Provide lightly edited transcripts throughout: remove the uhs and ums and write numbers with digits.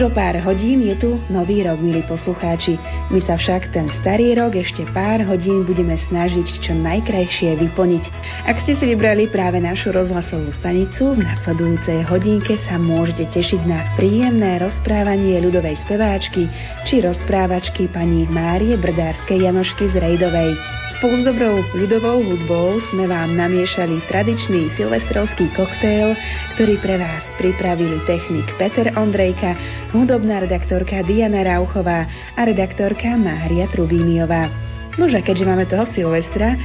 Už o pár hodín je tu nový rok, milí poslucháči. My sa však ten starý rok ešte pár hodín budeme snažiť čo najkrajšie vyplniť. Ak ste si vybrali práve našu rozhlasovú stanicu, v nasledujúcej hodinke sa môžete tešiť na príjemné rozprávanie ľudovej speváčky či rozprávačky pani Márie Brdárskej Janošky z Rejdovej. Spolu s dobrou ľudovou hudbou sme vám namiešali tradičný silvestrovský koktail, ktorý pre vás pripravili technik Peter Ondrejka, hudobná redaktorka Diana Rauchová a redaktorka Mária Trubíniová. Nože, keďže máme toho Silvestra,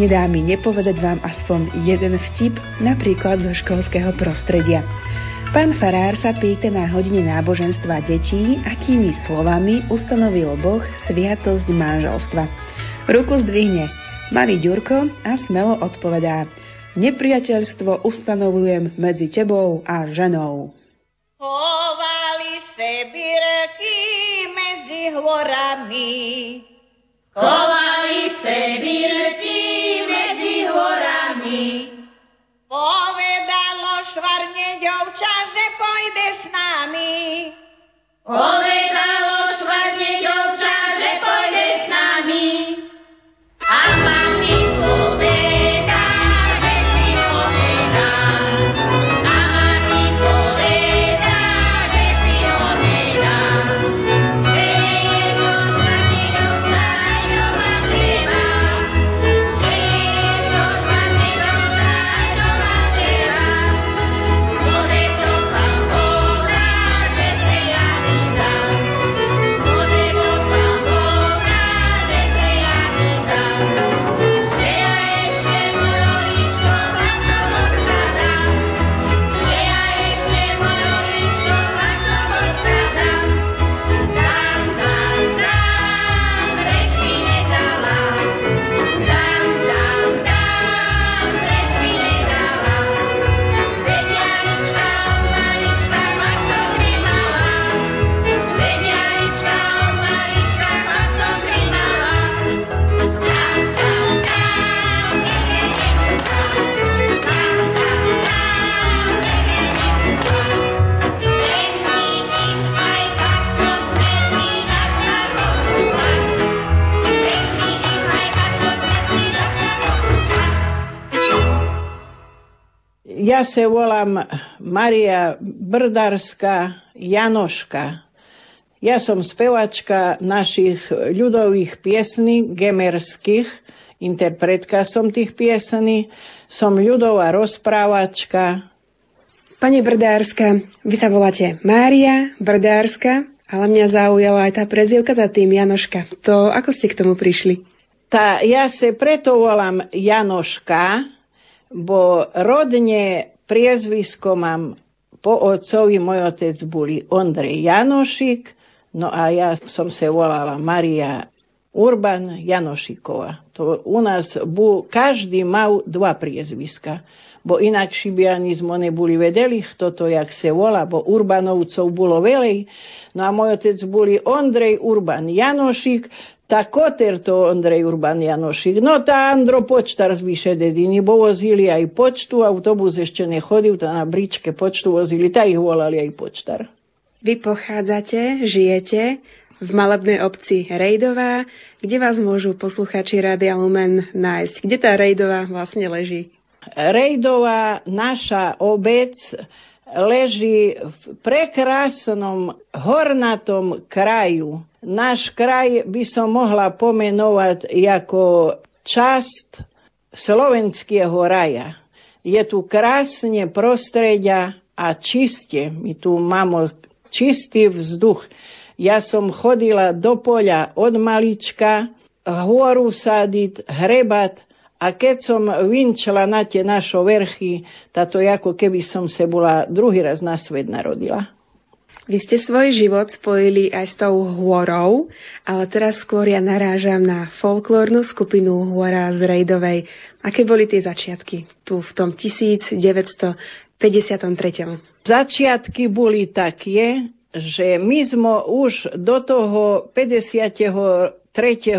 nedá mi nepovedať vám aspoň jeden vtip, napríklad zo školského prostredia. Pán farár sa pýta na hodine náboženstva detí, akými slovami ustanovil Boh sviatosť manželstva. Ruku zdvihne malý Ďurko a smelo odpovedá: nepriateľstvo ustanovujem medzi tebou a ženou. Chovali se birky medzi horami. Chovali se birky medzi horami. Povedalo švarne dievča, že pôjde s nami. Povedalo švarne dievča, že pôjde s nami. A pani povedá, že si odejda. A pani povedá, že si odejda. Že je to švarne dievča, aj doma treba. Že je to švarne dievča, aj doma treba. Môže to pán Boha, že se ja vydám. Môže to pán Boha, že se ja vydám. Že ja ešte mojo ličko vás tomu skladám. Že ja ešte mojo ličko vás tomu skladám. Dám, dám, dám, rečmi nedala. Dám, dám, dám, rečmi nedala. Veď ja lička od malička vás som primala. Veď ja lička od malička vás som primala. Dám, dám, dám, nechaj nechú tam. Dám, dám, dám, nechaj nechú tam. Vesníky aj kakto svetli nás na počúvam. Vesníky aj kakto svetli nás na počúvam. Ja sa volám Mária Brdárska Janoška. Ja som spevačka našich ľudových piesní, gemerských, interpretka som tých piesní, som ľudová rozprávačka. Pani Brdárska, vy sa voláte Mária Brdárska, ale mňa zaujala aj tá prezývka za tým Janoška. To ako ste k tomu prišli? Ja sa preto volám Janoška, bo rodne priezvisko mám po otcovi, môj otec boli Ondrej Janošik, no a ja som sa volala Maria Urban Janošíková. To u nás každý mal dva priezviska, bo inak šibiani sme neboli vedeli, kto to jak se volá, bo Urbanovcov bolo veľa. No a môj otec boli Ondrej Urban Janošik, ta koter to Andrej Urban Janošik, no ta Andro Počtar z Výšedediny, bo vozili aj počtu, autobus ešte nechodil, ta na bričke počtu vozili, ta ich volali aj Počtar. Vy pochádzate, žijete v malebnej obci Rejdová, kde vás môžu posluchači Rádia Lumen nájsť. Kde tá Rejdová vlastne leží? Rejdová, naša obec, leží v prekrásnom hornatom kraju. Náš kraj by som mohla pomenovať ako časť slovenského raja. Je tu krásne prostredia a čiste. My tu máme čistý vzduch. Ja som chodila do poľa od malička, hôru sadiť, hrebať. A keď som vinčila na tie naše verchy, táto ako keby som sa bola druhý raz na svet narodila. Vy ste svoj život spojili aj s tou hôrou, ale teraz skôr ja narážam na folklórnu skupinu Hôra z Rejdovej. Aké boli tie začiatky tu v tom 1953? Začiatky boli také, že my sme už do toho 53.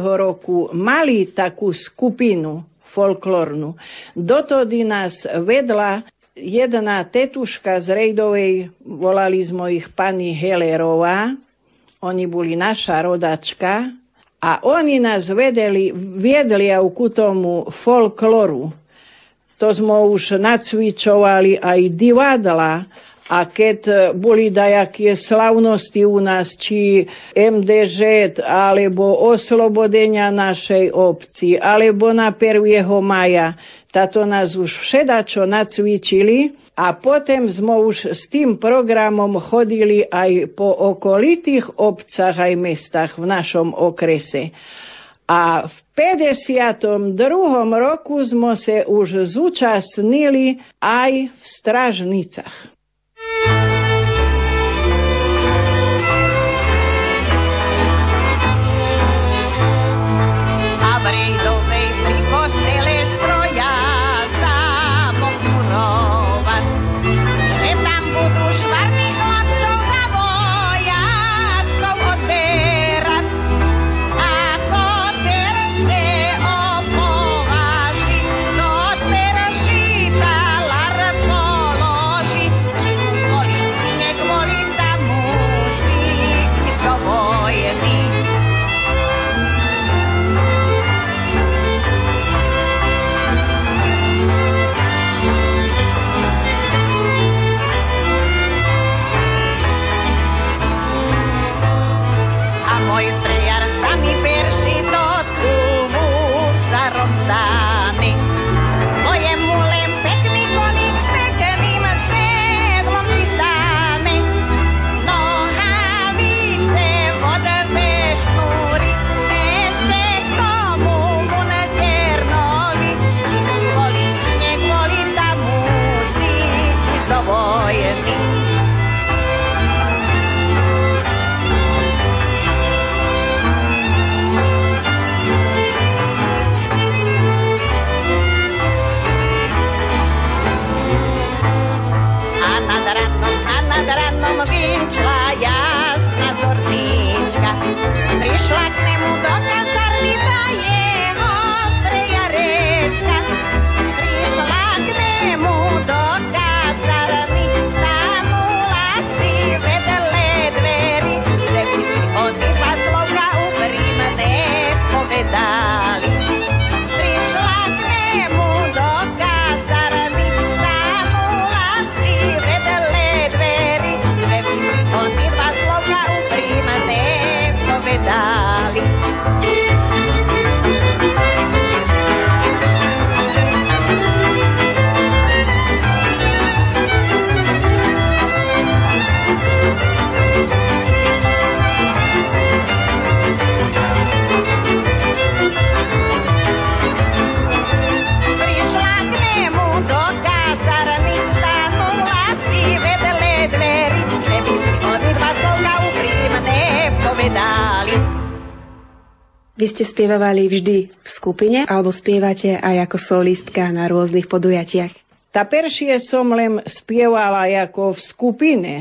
roku mali takú skupinu folklórnu. Dotedy nás vedla jedna tetuška z Rejdovej, volali sme ich pani Helerová, oni boli naša rodačka a oni nás viedli ku tomu folkloru. To sme už nacvičovali aj divadla a keď boli dajaké slavnosti u nás, či MDŽ, alebo oslobodenia našej obci, alebo na 1. maja, táto nás už všedačo nacvičili a potom sme už s tým programom chodili aj po okolitých obcach aj mestách v našom okrese. A v 52. roku sme sa už zúčastnili aj v Stražnicách. Vy ste spievali vždy v skupine alebo spievate aj ako solistka na rôznych podujatiach? Tá peršie som len spievala ako v skupine.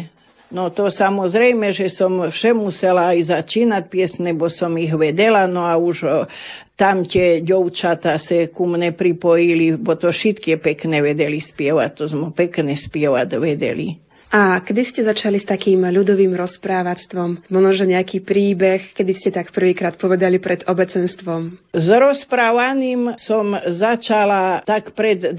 No to samozrejme, že som vše musela aj začínať piesne, bo som ich vedela, no a už tam tie ďovčata sa ku mne pripojili, bo to všetky pekne vedeli spievať, to sme pekne spievať vedeli. A kedy ste začali s takým ľudovým rozprávačstvom? Možno nejaký príbeh, kedy ste tak prvýkrát povedali pred obecenstvom? S rozprávaním som začala tak pred 10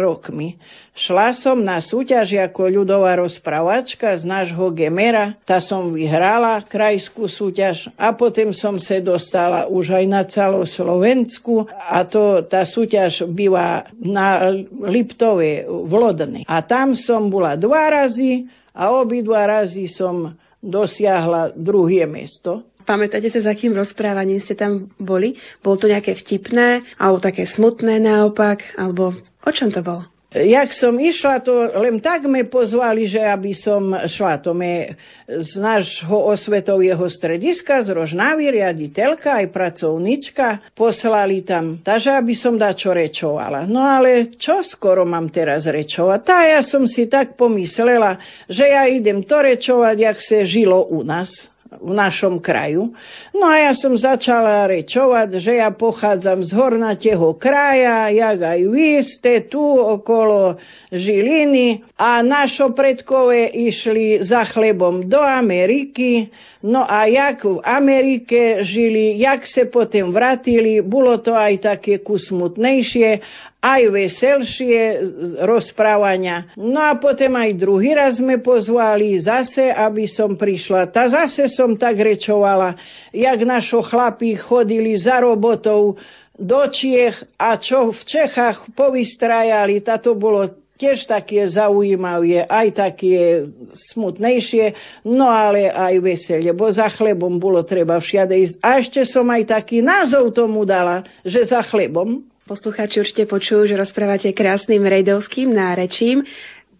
rokmi. Šla som na súťaž ako ľudová rozprávačka z nášho Gemera. Tá som vyhrala krajskú súťaž a potom som sa dostala už aj na celú Slovensku. A to tá súťaž býva na Liptove v Lodnej. A tam som bola 2 razy a obidva razy som dosiahla 2. miesto. Pamätáte sa, za akým rozprávaním ste tam boli? Bolo to nejaké vtipné, alebo také smutné naopak, alebo o čom to bolo? Jak som išla, to len tak me pozvali, že aby som šla. To me z nášho osvetového strediska, z Rožňavy, riaditeľka aj pracovnička, poslali tam, takže aby som dačo rečovala. No ale čo skoro mám teraz rečovať? Tá ja som si tak pomyslela, že ja idem to rečovať, jak sa žilo u nás. v našom kraju. No a ja som začala rečovať, že ja pochádzam z hornatého kraja, jak aj vy ste tu okolo Žiliny a našo predkové išli za chlebom do Ameriky. No a jak v Amerike žili, jak se potom vrátili, bolo to aj také kusmutnejšie, aj veselšie rozprávania. No a potom aj druhý raz me pozvali zase, aby som prišla. Ta zase som tak rečovala, jak našo chlapi chodili za robotou do Čiech a čo v Čechách povystrajali, to bolo tiež také zaujímavé, aj také smutnejšie, no ale aj veselie, bo za chlebom bolo treba všade ísť. A ešte som aj taký názov tomu dala, že za chlebom. Poslucháči určite počujú, že rozprávate krásnym rejdovským nárečím.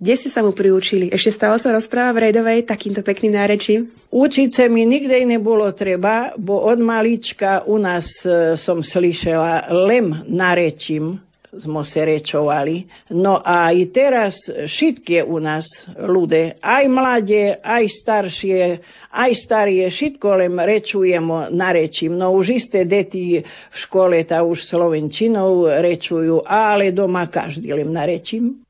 Kde ste sa mu priučili? Ešte stále sa rozpráva v Rejdovej takýmto pekným nárečím? Učiť sa mi nikde nebolo treba, bo od malička u nás som slyšela len nárečím. Sme sa rečovali. No a i teraz všetky u nás ľudia, aj mladé, aj staršie, aj starie, všetko len rečujemo narečím. No už isté deti v škole tá už slovenčinou rečujú, ale doma každý len narečím.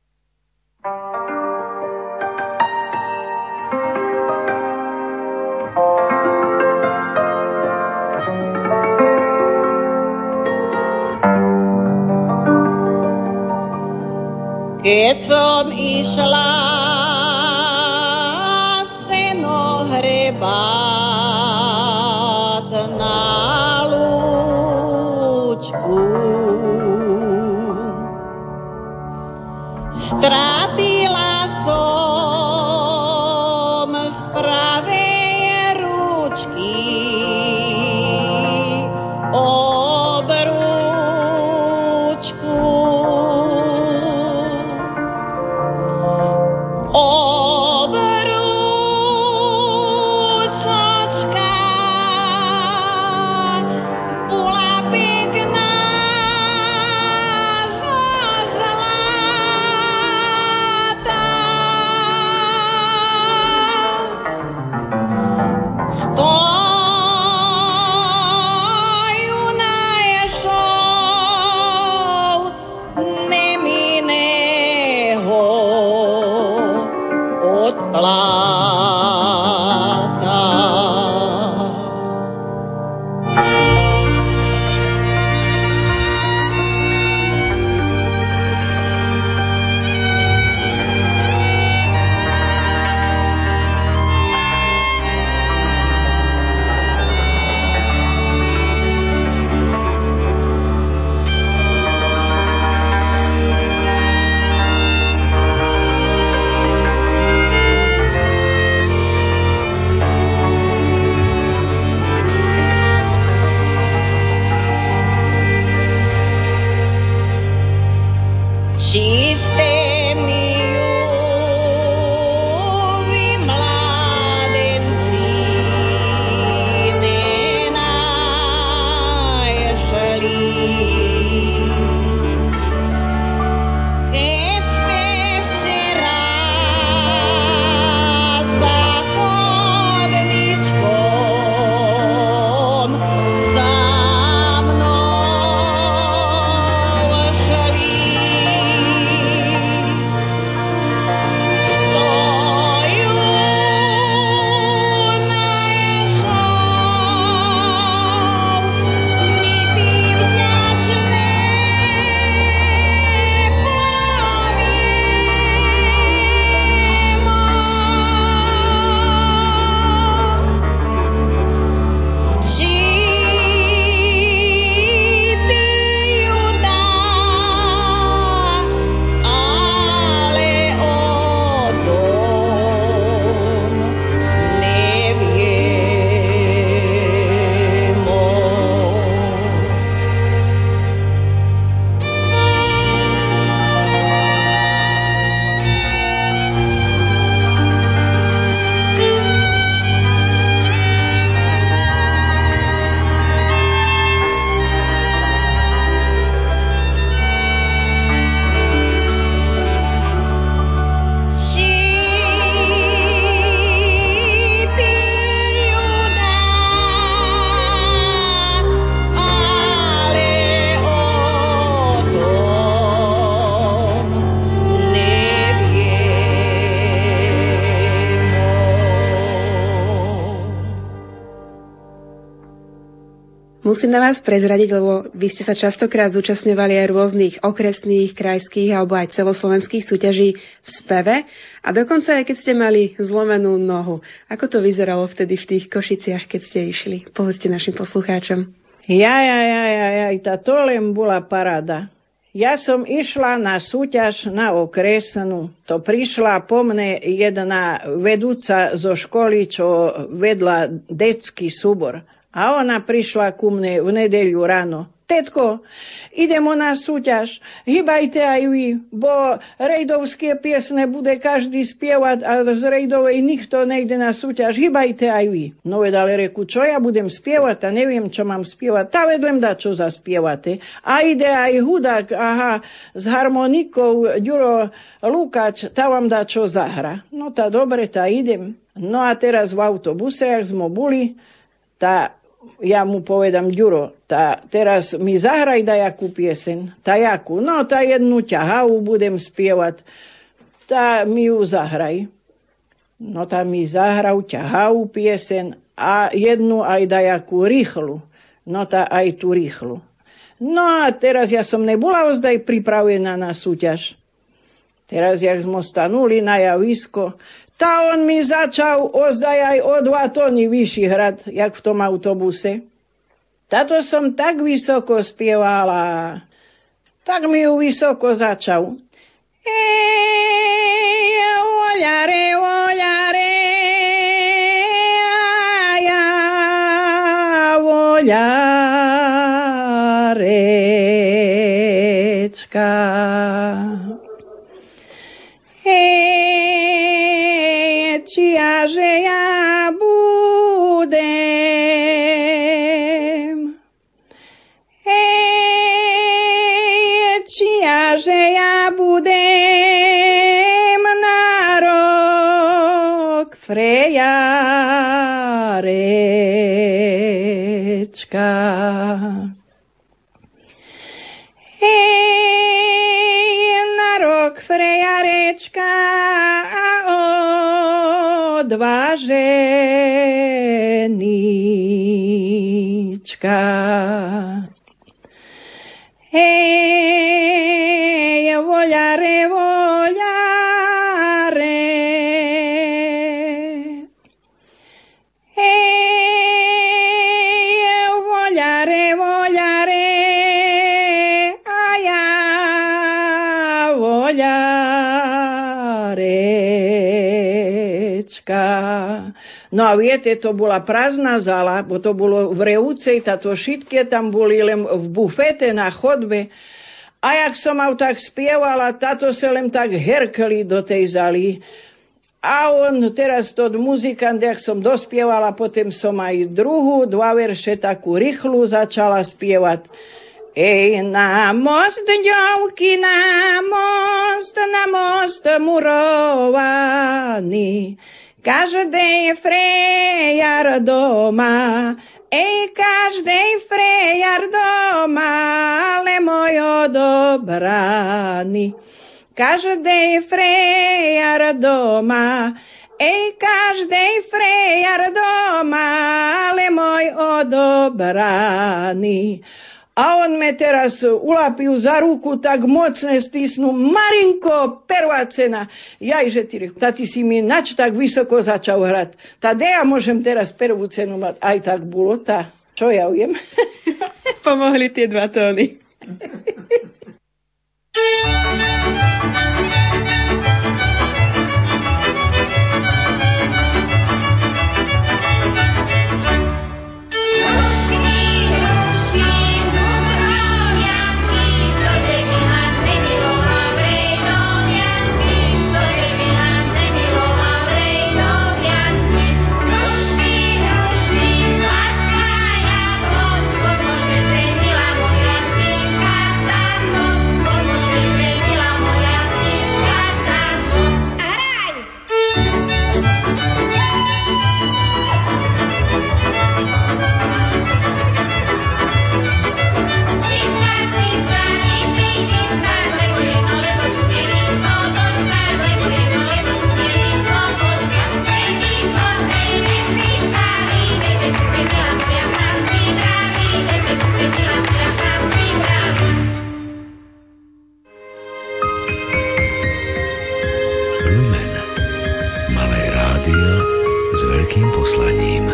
Keď som išla seno hrebať na lúčku, stratila som z pravej ručky obrúčku. Musím na vás prezradiť, lebo vy ste sa častokrát zúčastňovali aj rôznych okresných, krajských alebo aj celoslovenských súťaží v speve a dokonca aj keď ste mali zlomenú nohu. Ako to vyzeralo vtedy v tých Košiciach, keď ste išli? Povedzte našim poslucháčom. To len bola paráda. Ja som išla na súťaž na okresnú. To prišla po mne jedna vedúca zo školy, čo vedla detský súbor. A ona prišla ku mne v nedeľu ráno. Tetko, idemo na súťaž, hýbajte aj vy, bo rejdovské piesne bude každý spievať a z Rejdovej nikto nejde na súťaž, hýbajte aj vy. No vedale, reku, čo ja budem spievať a neviem, čo mám spievať, tá vedlem dá, čo zaspievate. A ide aj hudák, s harmonikou Ďuro Lukáč, tá vám dá, čo zahra. No tá dobre, tá idem. No a teraz v autobuse, jak sme boli, tá... Ja mu povedam, Ďuro, teraz mi zahraj dajakú pieseň, tajakú, no tá jednu ťahavú budem spievať, tá mi ju zahraj. No tá mi zahral ťahavú pieseň a jednu aj dajakú rýchlu, no tá aj tú rýchlu. No a teraz ja som nebola ozdaj pripravená na súťaž. Teraz, jak sme stanuli na javisko, tá on mi začal ozdaj aj o 2 tony vyšší hrať, jak v tom autobuse. Táto som tak vysoko spievala, tak mi ju vysoko začal. Oľare, oľare, aja, oľarečka. Čia, že ja budem, čia, že ja budem na rok frejarečka. Na rok frejarečka dva ženička. Hej, voľare, voľare, hej, voľare, voľare, a ja voľarečka. No a viete, to bola prázdna zala, bo to bolo v Revúcej, táto šitke tam boli len v bufete na chodbe. A jak som mal tak spievala, táto sa len tak herkali do tej zaly. A on teraz to muzikant, jak som dospievala, potom som aj dva verše takú rýchlu začala spievať. Ej, na most murovaný, každej frejar doma, ej, každej frejar doma, ale môj odobraný. Každej frejar doma, ej, každej frejar doma, ale môj odobraný. A on me teraz ulapil za ruku, tak mocne stisnul. Marinko, prvá cena. Jajže ty, ty si mi nač tak vysoko začal hrať. Tá ja môžem teraz prvú cenu mať. Aj tak bolo tá. Čo ja viem? Pomohli tie 2 tony. rádio s veľkým poslaním.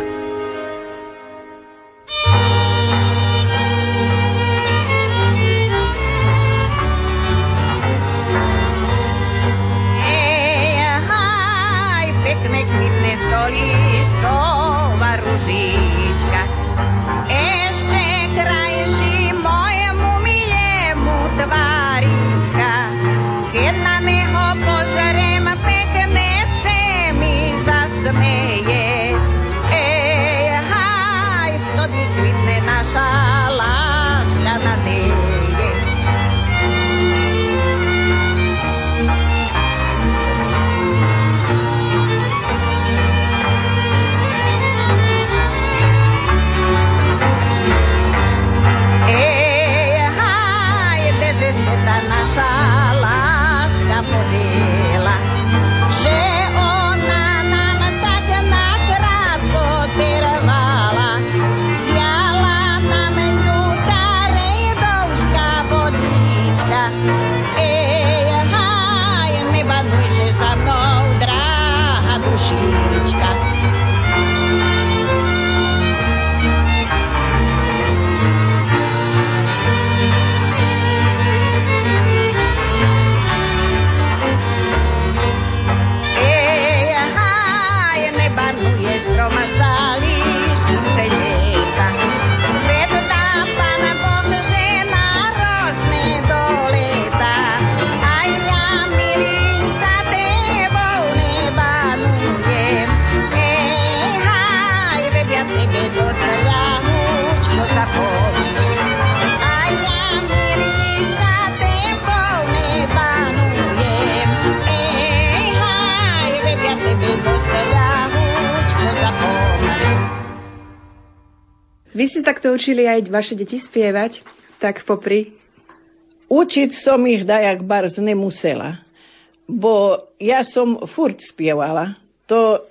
Nehaj pekné kvitné stolísko a ružička, ešte krajší mojemu milému tvárička. Keď na neho pozriem, pekné se mi zasmeje. Haj, vtedy kvitne naša láska nadeje. Tá naša láska podela, že ona nám tak nakrátko trvala. Zňala nám ňu tá rejdovská vodička. Haj, nebanuj, že za mnou dráha dušička. Stroma sa líšky přenieka, vedá pán Boh, že na rožne doleta. A ja, milý, sa tebou nebanujem. Nehaj, veď ja tebe do trľahúčko zapomnem. A ja, milý, sa tebou nebanujem. Nehaj, veď ja tebe do trľahúčko. Vy ste takto učili aj vaše deti spievať? Tak popri. Učiť som ich dajak barz nemusela, bo ja som furt spievala. To,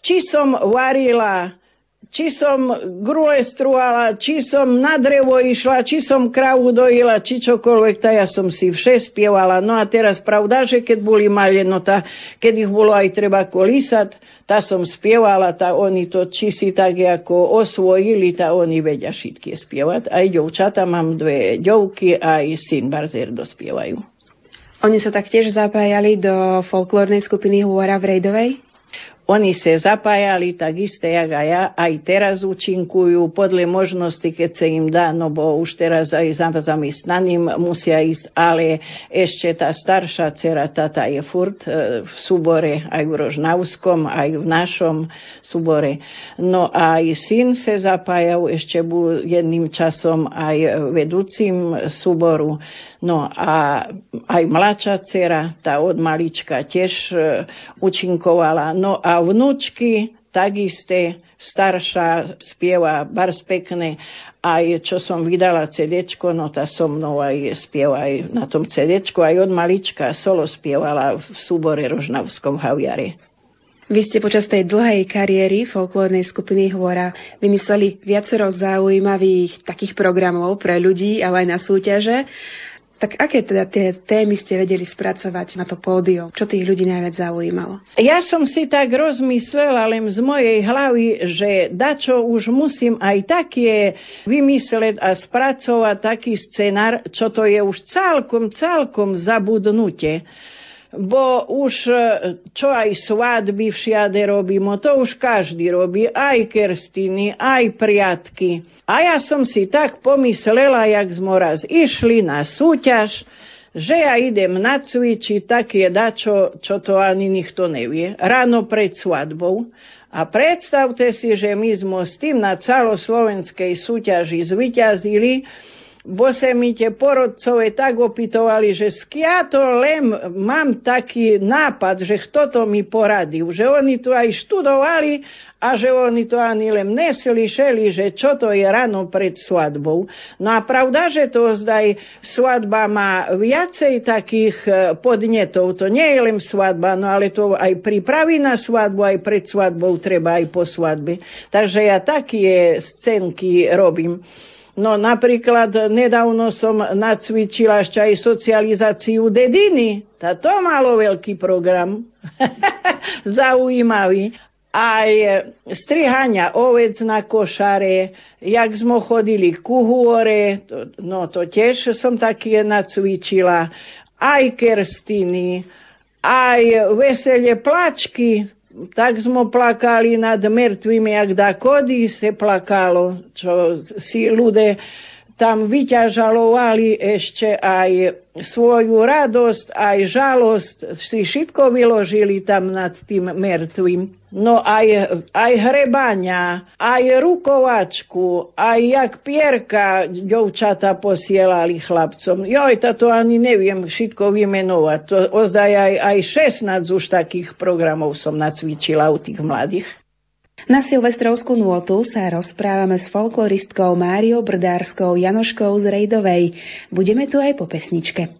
či som varila, či som gruestruala, či som na drevo išla, či som kravu dojila, či čokoľvek, tá ja som si vše spievala. No a teraz pravda, že keď boli malé, no tá, keď ich bolo aj treba kolísať, tá som spievala, tá oni to či si tak ako osvojili, tá oni vedia všetky spievať. Aj ďovčata, mám dve ďovky, aj syn Barzerdo spievajú. Oni sa taktiež zapájali do folklórnej skupiny Hôra v Rejdovej? Oni sa zapájali tak isté, jak aj ja, aj teraz účinkujú podľa možnosti, keď sa im dá, no bo už teraz aj zamestnaním musia ísť, ale ešte tá staršia dcera, tá je furt v súbore, aj v Rožnavskom, aj v našom súbore. No a aj syn sa zapájal, ešte bol jedným časom aj vedúcim súboru. No a aj mladšia dcera, tá od malička tiež účinkovala. No a vnúčky takisto, staršia spieva barz pekne. Aj čo som vydala CDčko, no tá so mnou aj spieva aj na tom CDčku. Aj od malička solo spievala v súbore Rožnavskom Haviare. Vy ste počas tej dlhej kariéry folklórnej skupiny Hvora vymysleli viacero zaujímavých takých programov pre ľudí, ale aj na súťaže. Tak aké teda tie témy ste vedeli spracovať na to pódium? Čo tých ľudí najviac zaujímalo? Ja som si tak rozmyslela len z mojej hlavy, že dačo už musím aj také vymysleť a spracovať taký scenár, čo to je už celkom zabudnuté. Bo už čo aj svadby všade robíme, to už každý robí, aj kerstiny, aj priatky. A ja som si tak pomyslela, jak sme raz išli na súťaž, že ja idem nacvičiť také dačo, čo to ani nikto nevie, ráno pred svadbou. A predstavte si, že my sme s tým na celoslovenskej súťaži zvíťazili, bo se mi tie porodcové tak opytovali, že skia to len mám taký nápad, že kto to mi poradil, že oni to aj študovali a že oni to ani len neslyšeli, že čo to je ráno pred svadbou. No a pravda, že to zdaj svadba má viacej takých podnetov, to nie je len svadba, no ale to aj prípravy na svadbu, aj pred svadbou treba aj po svadbe. Takže ja také scénky robím. No napríklad nedávno som nacvičila ešte aj socializáciu dediny. To malo veľký program, zaujímavý. Aj strihania ovec na košare, jak sme chodili ku hôre, to tiež som také nacvičila. Aj kerstiny, aj veselé plačky, tak sme plakali nad mŕtvými, jak da kody se plakalo, čo si ľudia tam vyťažalovali ešte aj svoju radosť, aj žalosť, si všetko vyložili tam nad tým mŕtvým. No aj hrebania, aj rukovačku, aj jak pierka ďovčata posielali chlapcom. Joj, to ani neviem všetko vymenovať. To ozdaj aj 16 už takých programov som nacvičila u tých mladých. Na silvestrovskú nôtu sa rozprávame s folkloristkou Máriou Brdárskou Janoškou z Rejdovej. Budeme tu aj po pesničke.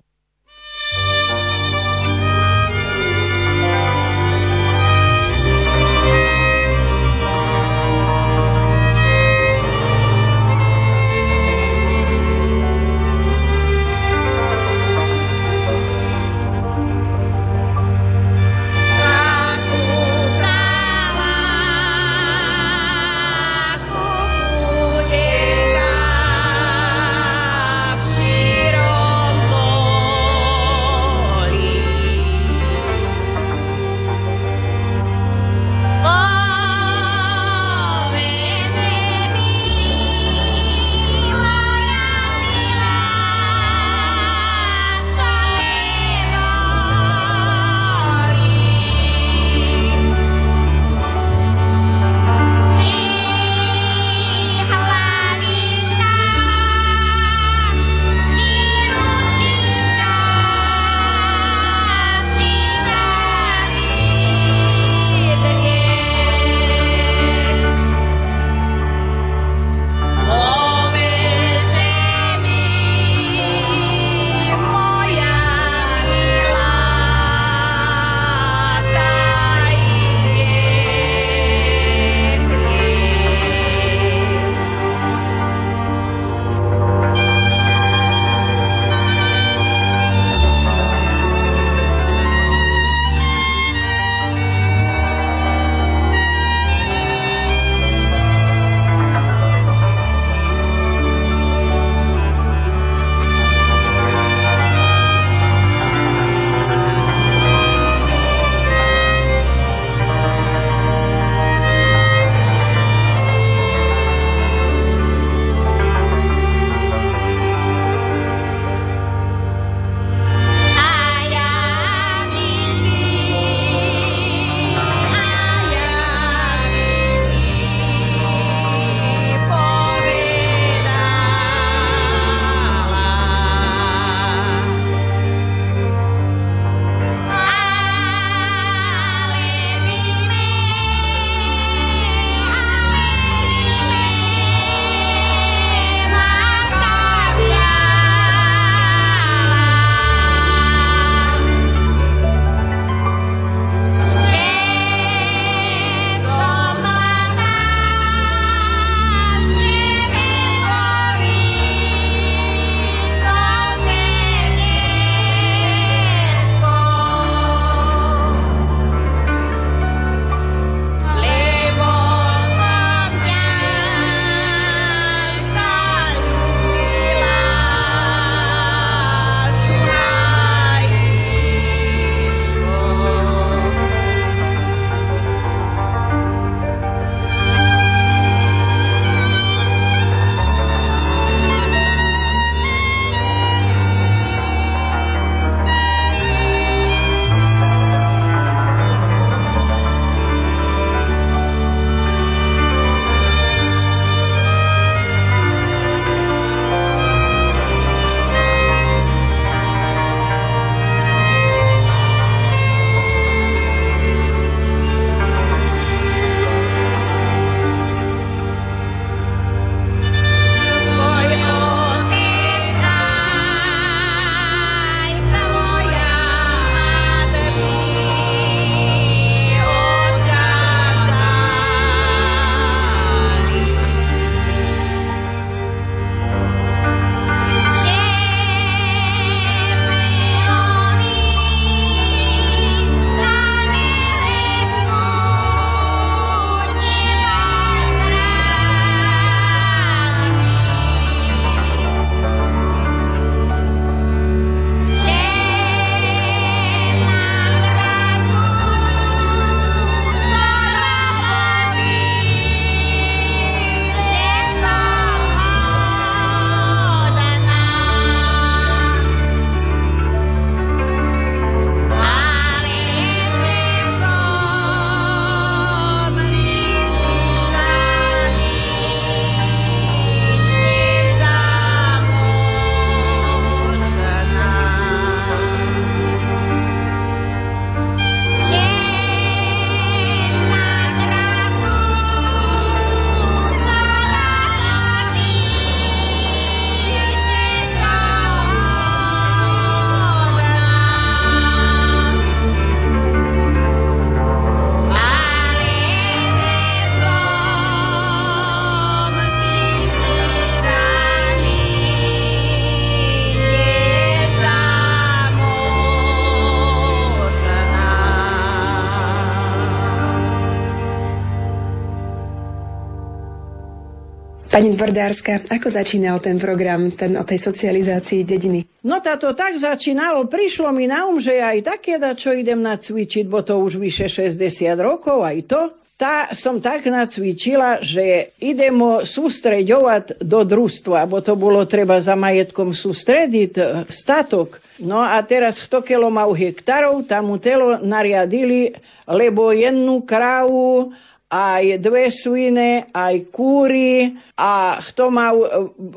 Pani Brdárska, ako začínal ten program, ten o tej socializácii dediny? No táto tak začínalo, prišlo mi na um, že ja aj tak jeda, čo idem nacvičiť, bo to už vyše 60 rokov, aj to. Tá som tak nacvičila, že idem sústreďovať do družstva, bo to bolo treba za majetkom sústrediť statok. No a teraz v Tokelo mal hektárov, tam mu telo nariadili, lebo jednu krávu, aj dve svine, aj kúry, a kto mal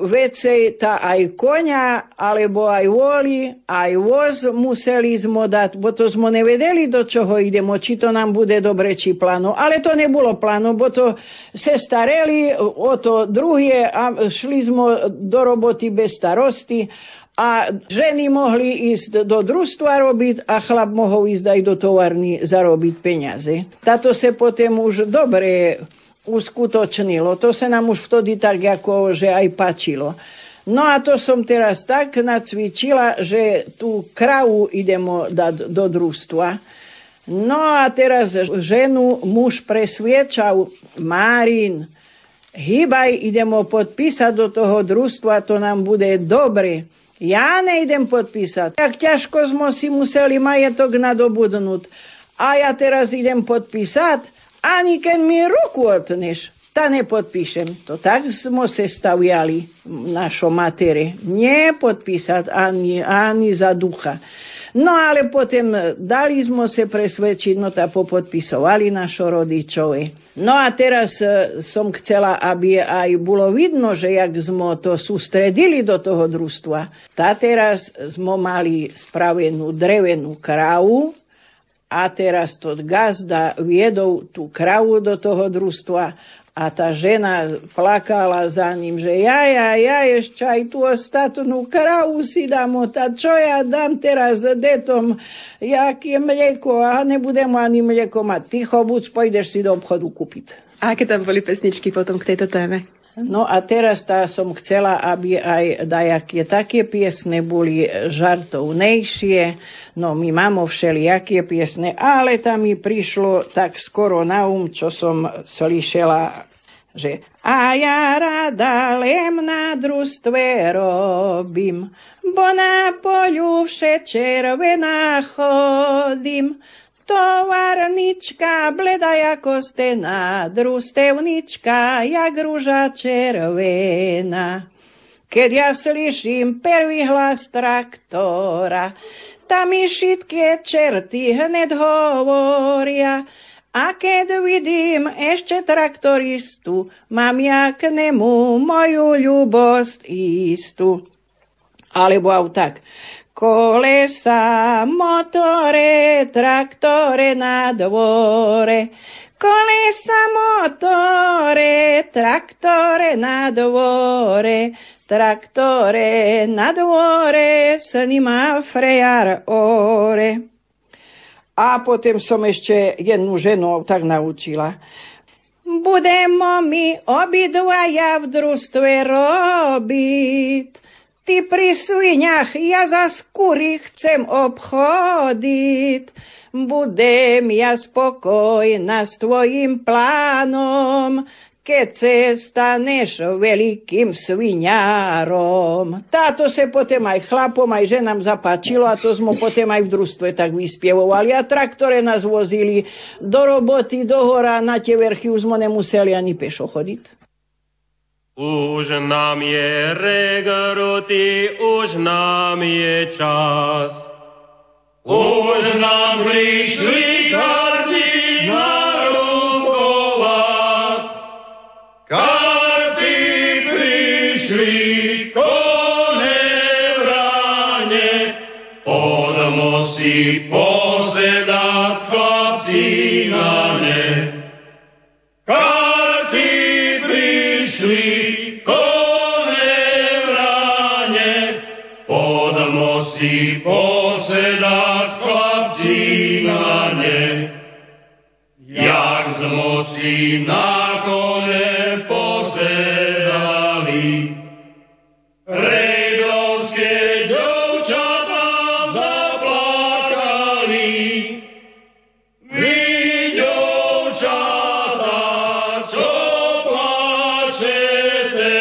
vecej, tá aj konia, alebo aj voli, aj voz museli sme dať, bo to sme nevedeli, do čoho idemo, či to nám bude dobre, či plánu. Ale to nebolo plánu, bo to se stareli o to druhé a šli sme do roboty bez starosti. A ženy mohli ísť do družstva robiť a chlap mohol ísť aj do továrny zarobiť peniaze. Táto sa potom už dobre uskutočnilo. To sa nám už vtedy tak ako, že aj páčilo. No a to som teraz tak nacvičila, že tú kravu idemo dať do družstva. No a teraz ženu muž presviečal, Márin, hýbaj, idemo podpísať do toho družstva, to nám bude dobre. Ja nejdem podpísať. Tak ťažko sme si museli majetok nadobudnúť. A ja teraz idem podpísať, ani keď mi ruku otneš, tá nepodpíšem. To tak sme sa staviali našo matere. Nepodpísať ani za ducha. No ale potom dali sme sa presvedčiť, no tá popodpisovali našo rodičové. No a teraz som chcela, aby aj bolo vidno, že jak sme to sústredili do toho družstva. Tá teraz sme mali spravenú drevenú kravu a teraz to gazda viedol tú kravu do toho družstva a tá žena plakala za ním, že ja ešte aj tú ostatnú kravu si dám, tá čo ja dám teraz detom, jaké mlieko, a nebudem ani mlieko mať. Ticho, buď pôjdeš si do obchodu kúpiť. A aké tam boli pesničky potom k tejto téme? No a teraz tá som chcela, aby aj dajaké také piesne boli žartovnejšie. No my máme všelijaké piesne, ale tam mi prišlo tak skoro na um, čo som slyšela, že a ja rada len na družstve robím, bo na polu vše červená chodím. Tovarnička, bleda jako stena, družstevnička, jak rúža červená. Keď ja slyším prvý hlas traktora, tam mi všetky čerty hned hovoria. A keď vidím ešte traktoristu, mám ja k nemu moju ľubosť istú. Alebo tak. Kolesa, motore, traktore na dvore. Kolesa, motore, traktore na dvore. Traktore na dvore, s nima frejar ore. A potom som ešte jednu ženu tak naučila. Budemo mi obidvaja v družstve robiť. Ty pri sviniach, ja za skúry chcem obchodiť. Budem ja spokojná s tvojim plánom, keď se staneš veľkým sviniarom. Táto se potom aj chlapom, aj ženám zapáčilo a to sme potom aj v družstve tak vyspievovali. A traktore nás vozili do roboty, do hora, na tie verchy už sme nemuseli ani pešo chodiť. Už nám je regruty, už nám je čas. Už nám prišli karty na rukovách. Karty prišli, kone vrane. Podmo si posedať, chlapci na ne. Karty prišli, si posedať, chlapci na ne. Jak sme si na kone posedali, rejdovské devčatá zaplakali. Vy, devčatá, čo plačete?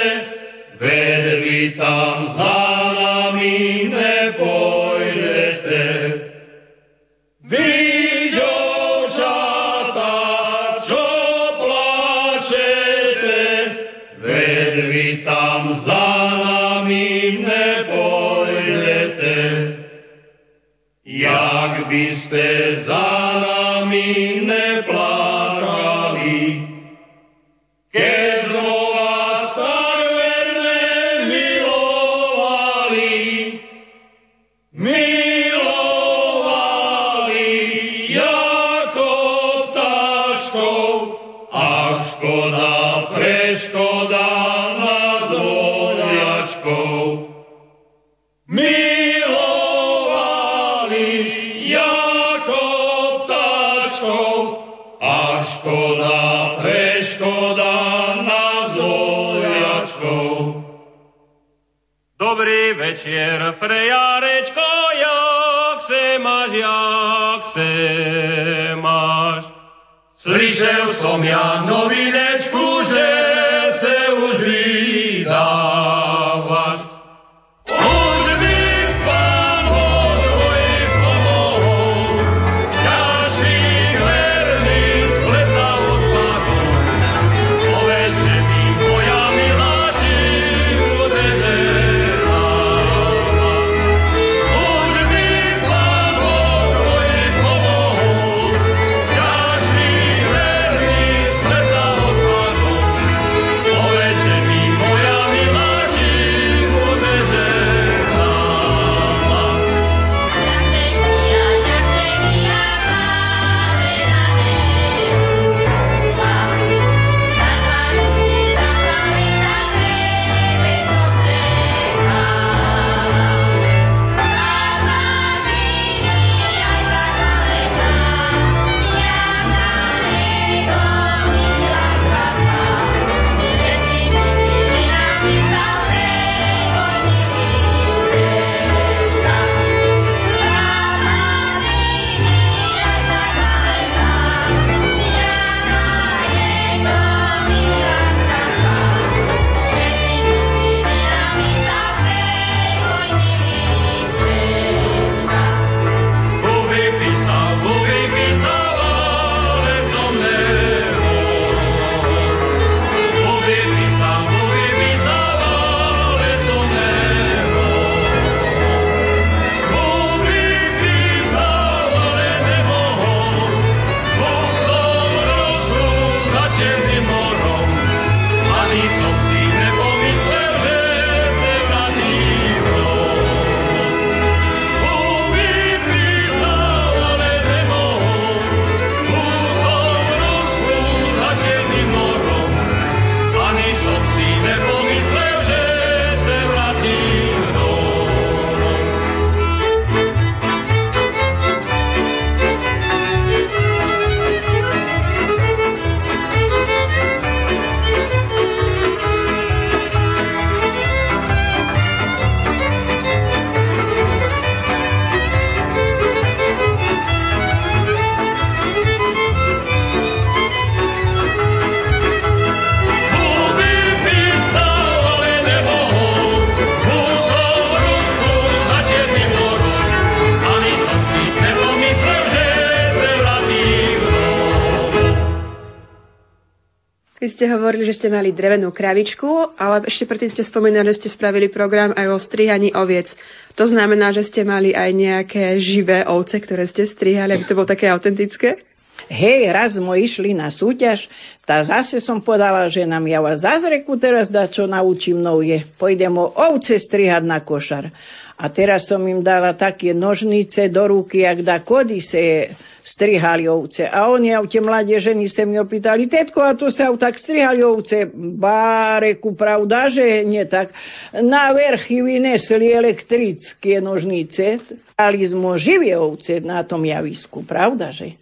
Ste hovorili, že ste mali drevenú kravičku, ale ešte predtým ste spomínali, že ste spravili program aj o strihaní oviec. To znamená, že ste mali aj nejaké živé ovce, ktoré ste strihali, aby to bolo také autentické? Hej, raz sme išli na súťaž, tá zase som podala, že nám ja vás zazreku teraz dá, čo naučím novie. Pôjdem ovce strihať na košar. A teraz som im dala také nožnice do ruky, jak da kody se strihali ovce. A oni, a tie mladé ženy sa mi opýtali, tetko, a tu sa tak strihali ovce. Báreku, pravda, že nie tak. Na vrchy vynesli elektrické nožnice, ale sme živé ovce na tom javisku, pravda, že?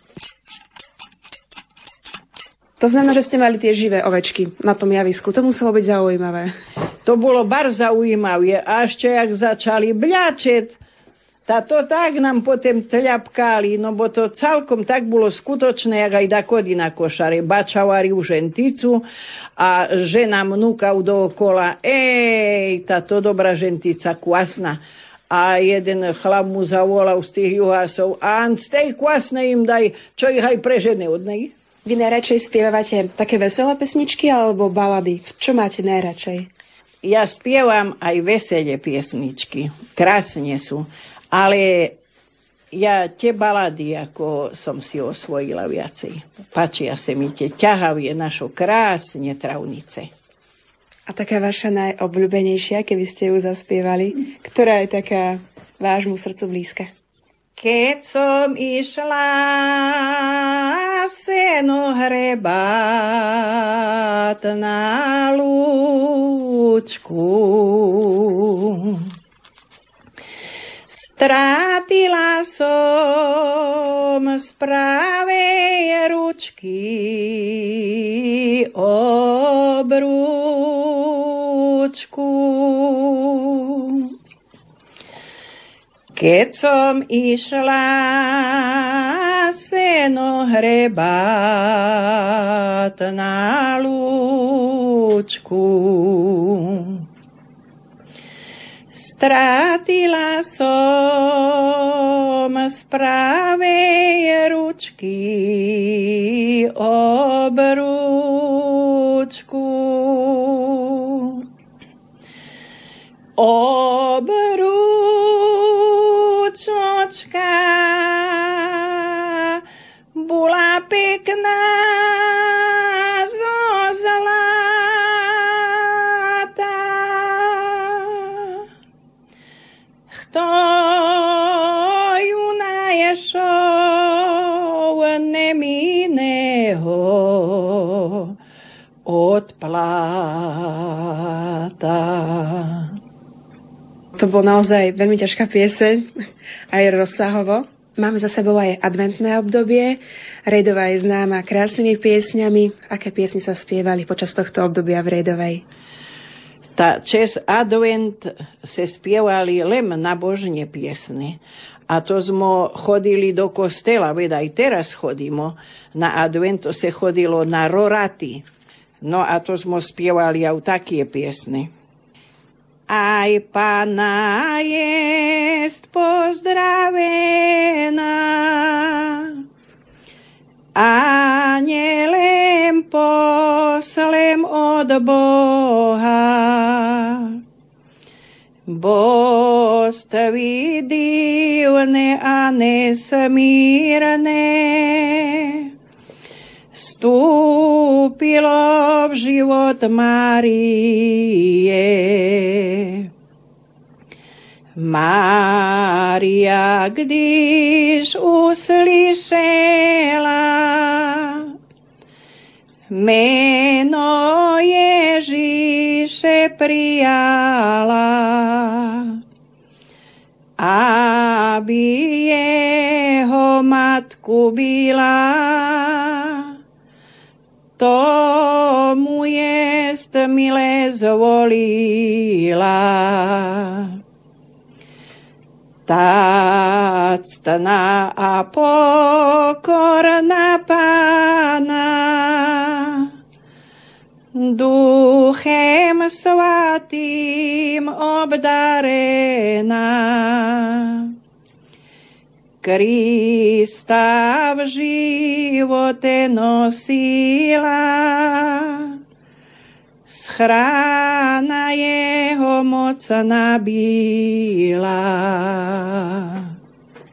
To znamená, že ste mali tie živé ovečky na tom javisku. To muselo byť zaujímavé. To bolo bar zaujímavé. A ešte, jak začali bľačeť, táto tak nám potom tľapkali, no bo to celkom tak bolo skutočné, jak aj dakody na košare. Bačavariu ženticu a žena mnúkov dookola. Ej, táto dobrá žentica, kvasná. A jeden chlap mu zavolal z tých juhásov. A z tej kvasnej im daj, čo ich aj prežene od nej. Vy najradšej spievate také veselé pesničky alebo balady? Čo máte najradšej? Ja spievam aj veselé piesničky. Krásne sú. Ale Ja tie balady, ako som si osvojila viacej. Páčia sa mi tie ťahavie našo krásne Travnice. A taká vaša najobľúbenejšia, keby ste ju zaspievali, ktorá je taká vášmu srdcu blízka? Keď som išla seno hrebať na lúčku, strátila som z pravej ručky obrúčku. Keď som išla seno hrebať na lúčku, strátila som z pravej ručky obrúčku. Obrúčočka bola pekná zo zlata, to ju naješov neminého odplata. To bol naozaj veľmi ťažká pieseň, aj rozsahovo. Máme za sebou aj adventné obdobie. Rejdová je známa krásnymi piesňami. Aké piesne sa spievali počas tohto obdobia v Rejdovej? Čes advent se spievali len nabožne piesne. A to sme chodili do kostela, veď aj teraz chodíme. Na advent se chodilo na roraty. No a to sme spievali aj také piesne. Aj Pána jest pozdravená, anjelem poslem od Boha, božství divné a nesmírne vstúpilo v život Márie. Mária, když uslyšela meno Ježíše, prijala, aby jeho matku byla. Tomu jest milé zvolila. Tá ctná a pokorná Pána, Duchem Svatým obdarená, Krista v živote nosila, schrana jeho mocná byla.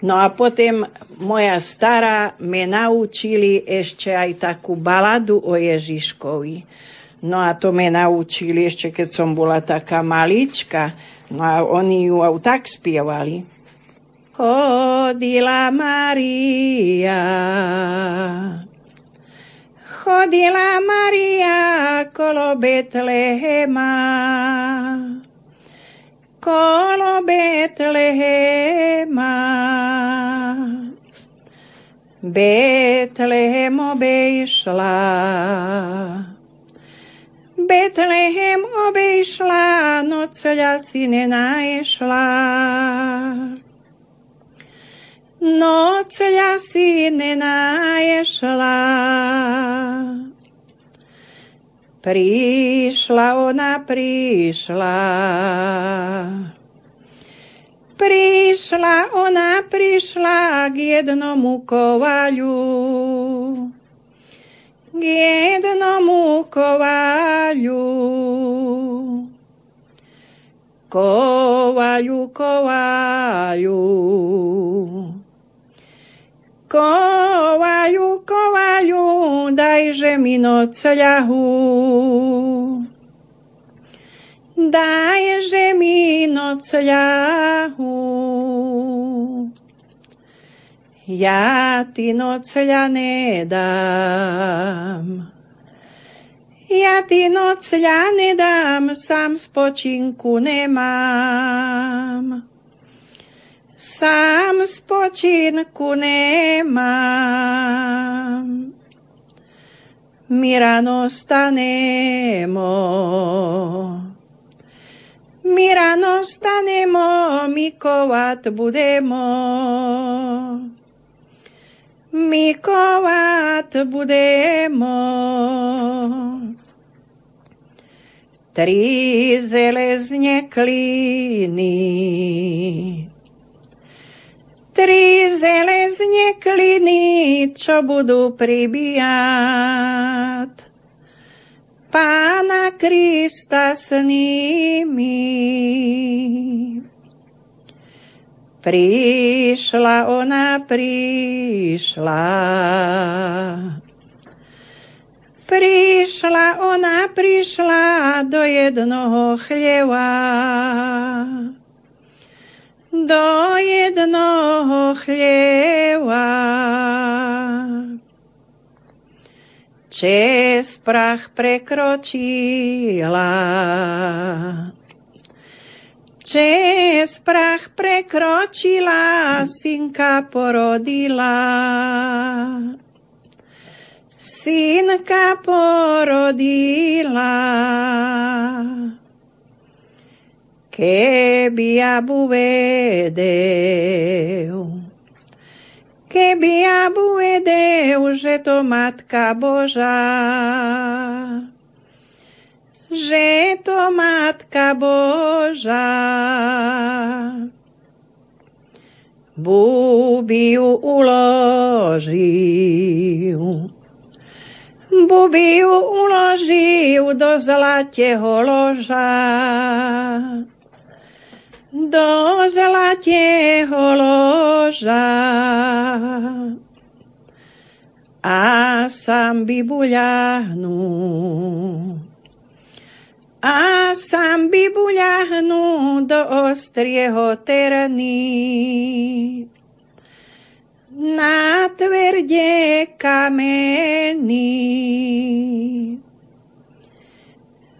No a potom moja stará me naučili ešte aj takú baladu o Ježiškovi. No a to me naučili ešte keď som bola taká malička. No a oni ju aj tak spievali. Chodila Maria, chodila Maria kolo Betlehema, kolo Betlehema. Betlehem obejšla, Betlehem obejšla, no ceľa si nenaješla. Noceľa si nenaješla, prišla ona, prišla ona, prišla k jednomu kovaľu, k jednomu kovaľu. Kovaľu, kovaľu, kovajú, kovajú, dajže mi noc ľahu. Dajže mi noc ľahu. Ja ti noc ľa nedám. Ja ti noc ľa nedám, sám spočinku nemám. Sám spočinku nemám. My ráno stanemo. My ráno stanemo, my kovať budemo. My kovať budemo. Tri železne kliny. Tri železne kliny, čo budú pribíjať Pána Krista s nimi. Prišla ona, prišla. Prišla ona, prišla do jednoho chlieva. Do jednoho chlieva. Cez prach prekročila. Cez prach prekročila, synka porodila. Synka porodila. Keby ja bu vedel, že to Matka Božá, že to Matka Božá. Bubiu uložil, bubiu uložil do zlatého loža. Do zlatého loža. A sám Bibu ľahnú, a sám Bibu ľahnú do ostrieho terny. Na tvrdé kameny.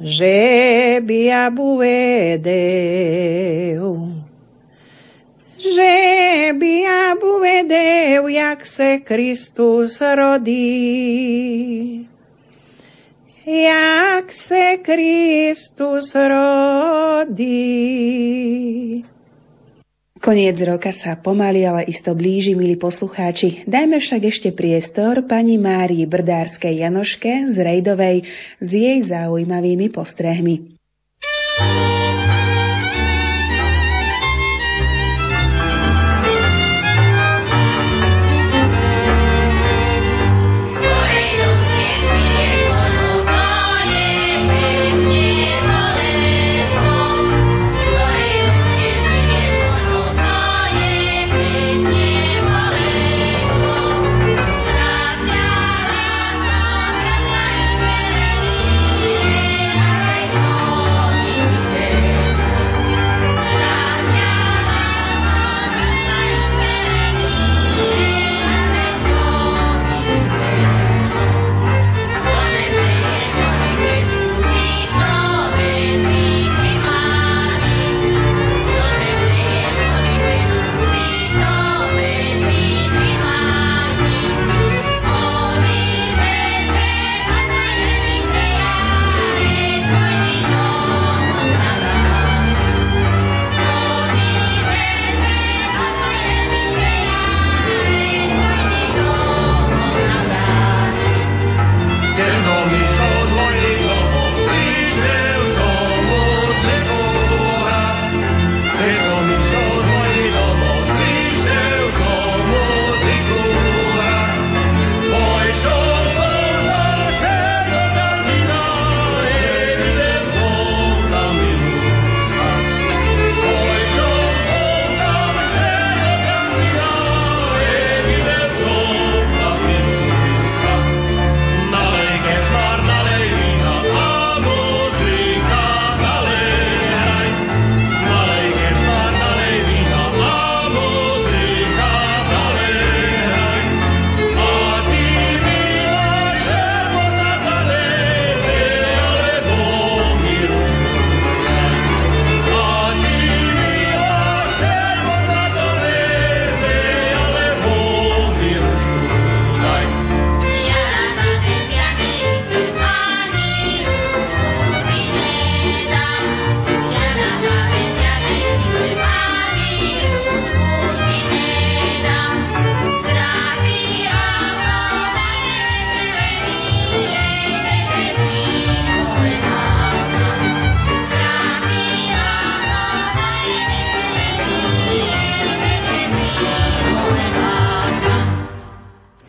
Že by ja buvedel, že by ja buvedel, jak se Kristus rodí, jak se Kristus rodí. Koniec roka sa pomaly, ale isto blíži, milí poslucháči. Dajme však ešte priestor pani Márii Brdárskej Janoške z Rejdovej s jej zaujímavými postrehmi.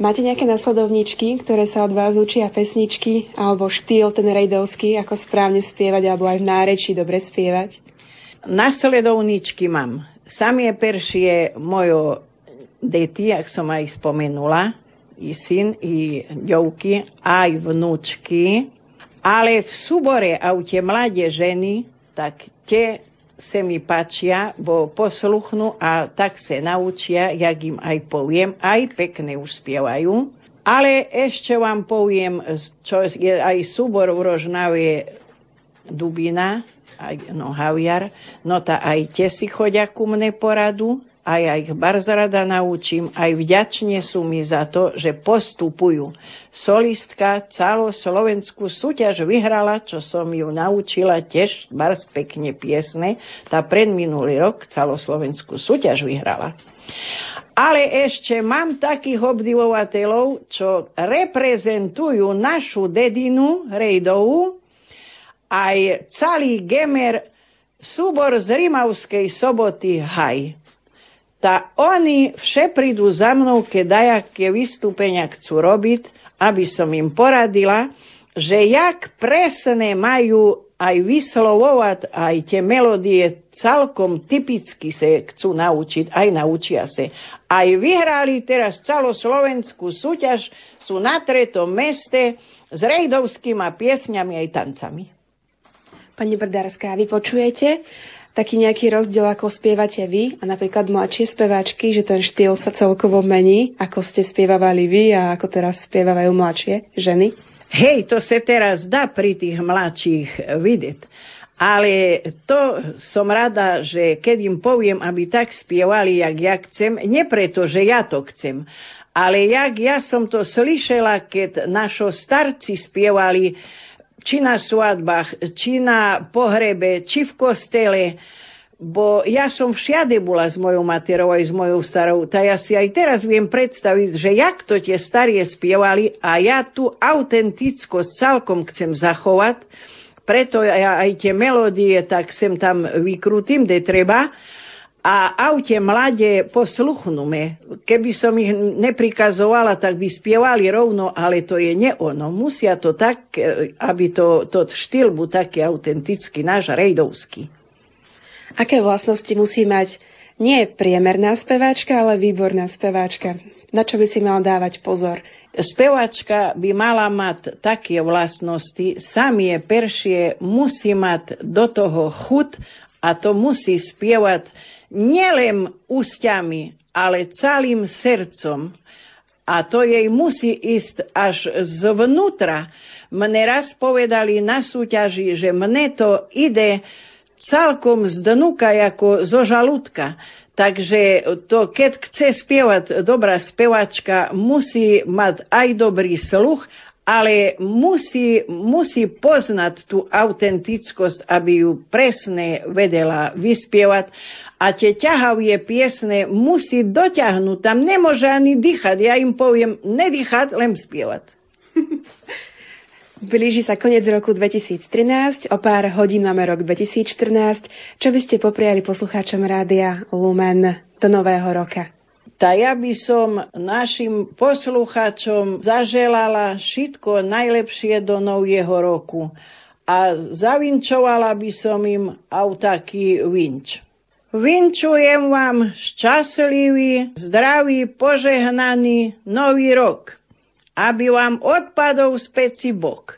Máte nejaké nasledovničky, ktoré sa od vás učia pesničky alebo štýl ten rejdovský, ako správne spievať alebo aj v náreči dobre spievať? Nasledovničky mám. Samie peršie mojo deti, ak som aj spomenula, i syn, i ďovky, aj vnúčky. Ale v súbore a u tie mladé ženy, tak tie se mi páčia, bo posluchnú a tak se naučia, jak im aj poviem, aj pekne už spievajú. Ale ešte vám poviem, čo je aj súbor v Rožňave Dubina, aj, no Haviar, no tá aj tie si chodia ku mne poradu, a ja ich barz rada naučím, aj vďačne sú mi za to, že postupujú. Solistka celoslovenskú súťaž vyhrala, čo som ju naučila tiež barz pekne piesne, tá predminulý rok celoslovenskú súťaž vyhrala. Ale ešte mám takých obdivovateľov, čo reprezentujú našu dedinu Rejdovú, aj celý Gemer, súbor z Rimavskej Soboty Haj. Ta oni vše prídu za mnou, keď dajaké vystúpenia chcú robiť, aby som im poradila, že jak presne majú aj vyslovovať, aj tie melódie celkom typicky se chcú naučiť, aj naučia se. Aj vyhrali teraz celoslovenskú súťaž, sú na 3. meste s rejdovskými piesňami aj tancami. Pani Brdárska, vy počujete taký nejaký rozdiel, ako spievate vy a napríklad mladšie speváčky, že ten štýl sa celkovo mení, ako ste spievavali vy a ako teraz spievajú mladšie ženy? Hej, to sa teraz dá pri tých mladších vidieť. Ale to som rada, že keď im poviem, aby tak spievali, jak ja chcem, nie preto, že ja to chcem, ale jak ja som to slyšela, keď naši starci spievali či na svadbách, či na pohrebe, či v kostele, bo ja som všade bola s mojou materou aj s mojou starou, tak ja si aj teraz viem predstaviť, že jak to tie starie spievali a ja tú autentickosť celkom chcem zachovať, preto ja aj tie melódie tak sem tam vykrutím, kde treba, a aute mladé posluchnúme. Keby som ich neprikazovala, tak by spievali rovno, ale to je neono. Musia to tak, aby to štýl bol taký autentický, náš rejdovský. Aké vlastnosti musí mať nie priemerná speváčka, ale výborná speváčka? Na čo by si mal dávať pozor? Speváčka by mala mať také vlastnosti, samé peršie musí mať do toho chut a to musí spievať nielen ústami, ale celým srdcom. A to jej musí ísť až zvnútra. Mne raz povedali na súťaži, že mne to ide celkom z dnuka, ako zo žalúdka. Takže to, keď chce spievať dobrá spevačka, musí mať aj dobrý sluch, ale musí poznať tú autentickosť, aby ju presne vedela vyspievať. A tie ťahavie piesne musí dotiahnuť. Tam nemôže ani dýchať. Ja im poviem, nedýchať, len spievať. Blíži sa koniec roku 2013. O pár hodín máme rok 2014. Čo by ste popriali poslucháčom Rádia Lumen do nového roka? Tá ja by som našim poslucháčom zaželala všetko najlepšie do nového roku a zavinčovala by som im aj taký vinč. Vinčujem vám šťastlivý, zdravý, požehnaný nový rok, aby vám odpadol z peci bok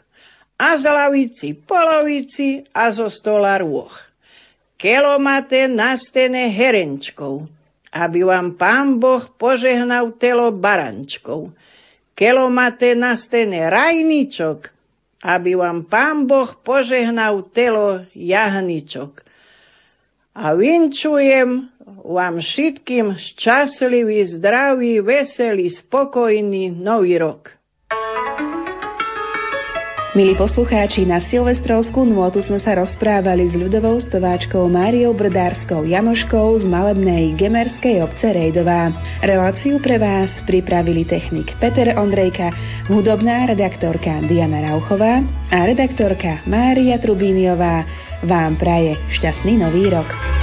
a z lavici polovici a zo stola rôch. Kelo máte nastené herenčkov, aby vám Pán Boh požehnal telo barančkov. Kelo máte nastené rajničok, aby vám Pán Boh požehnal telo jahničok. A vinčujem vám všetkým šťastlivý, zdravý, veselý, spokojný nový rok. Milí poslucháči, na silvestrovskú nôtu sme sa rozprávali s ľudovou speváčkou Máriou Brdárskou Janoškou z malebnej gemerskej obce Rejdová. Reláciu pre vás pripravili technik Peter Ondrejka, hudobná redaktorka Diana Rauchová a redaktorka Mária Trubíniová. Vám praje šťastný nový rok.